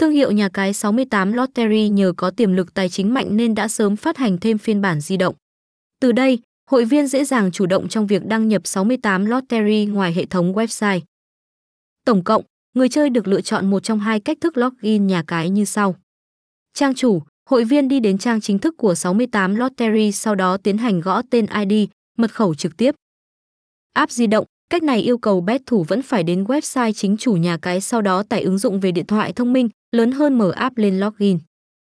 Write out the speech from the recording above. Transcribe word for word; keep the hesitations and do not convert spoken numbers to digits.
Thương hiệu nhà cái sáu tám Lottery nhờ có tiềm lực tài chính mạnh nên đã sớm phát hành thêm phiên bản di động. Từ đây, hội viên dễ dàng chủ động trong việc đăng nhập sáu tám Lottery ngoài hệ thống website. Tổng cộng, người chơi được lựa chọn một trong hai cách thức login nhà cái như sau. Trang chủ, hội viên đi đến trang chính thức của sáu tám Lottery sau đó tiến hành gõ tên i đê, mật khẩu trực tiếp. App di động, cách này yêu cầu bet thủ vẫn phải đến website chính chủ nhà cái sau đó tải ứng dụng về điện thoại thông minh lớn hơn mở app lên login.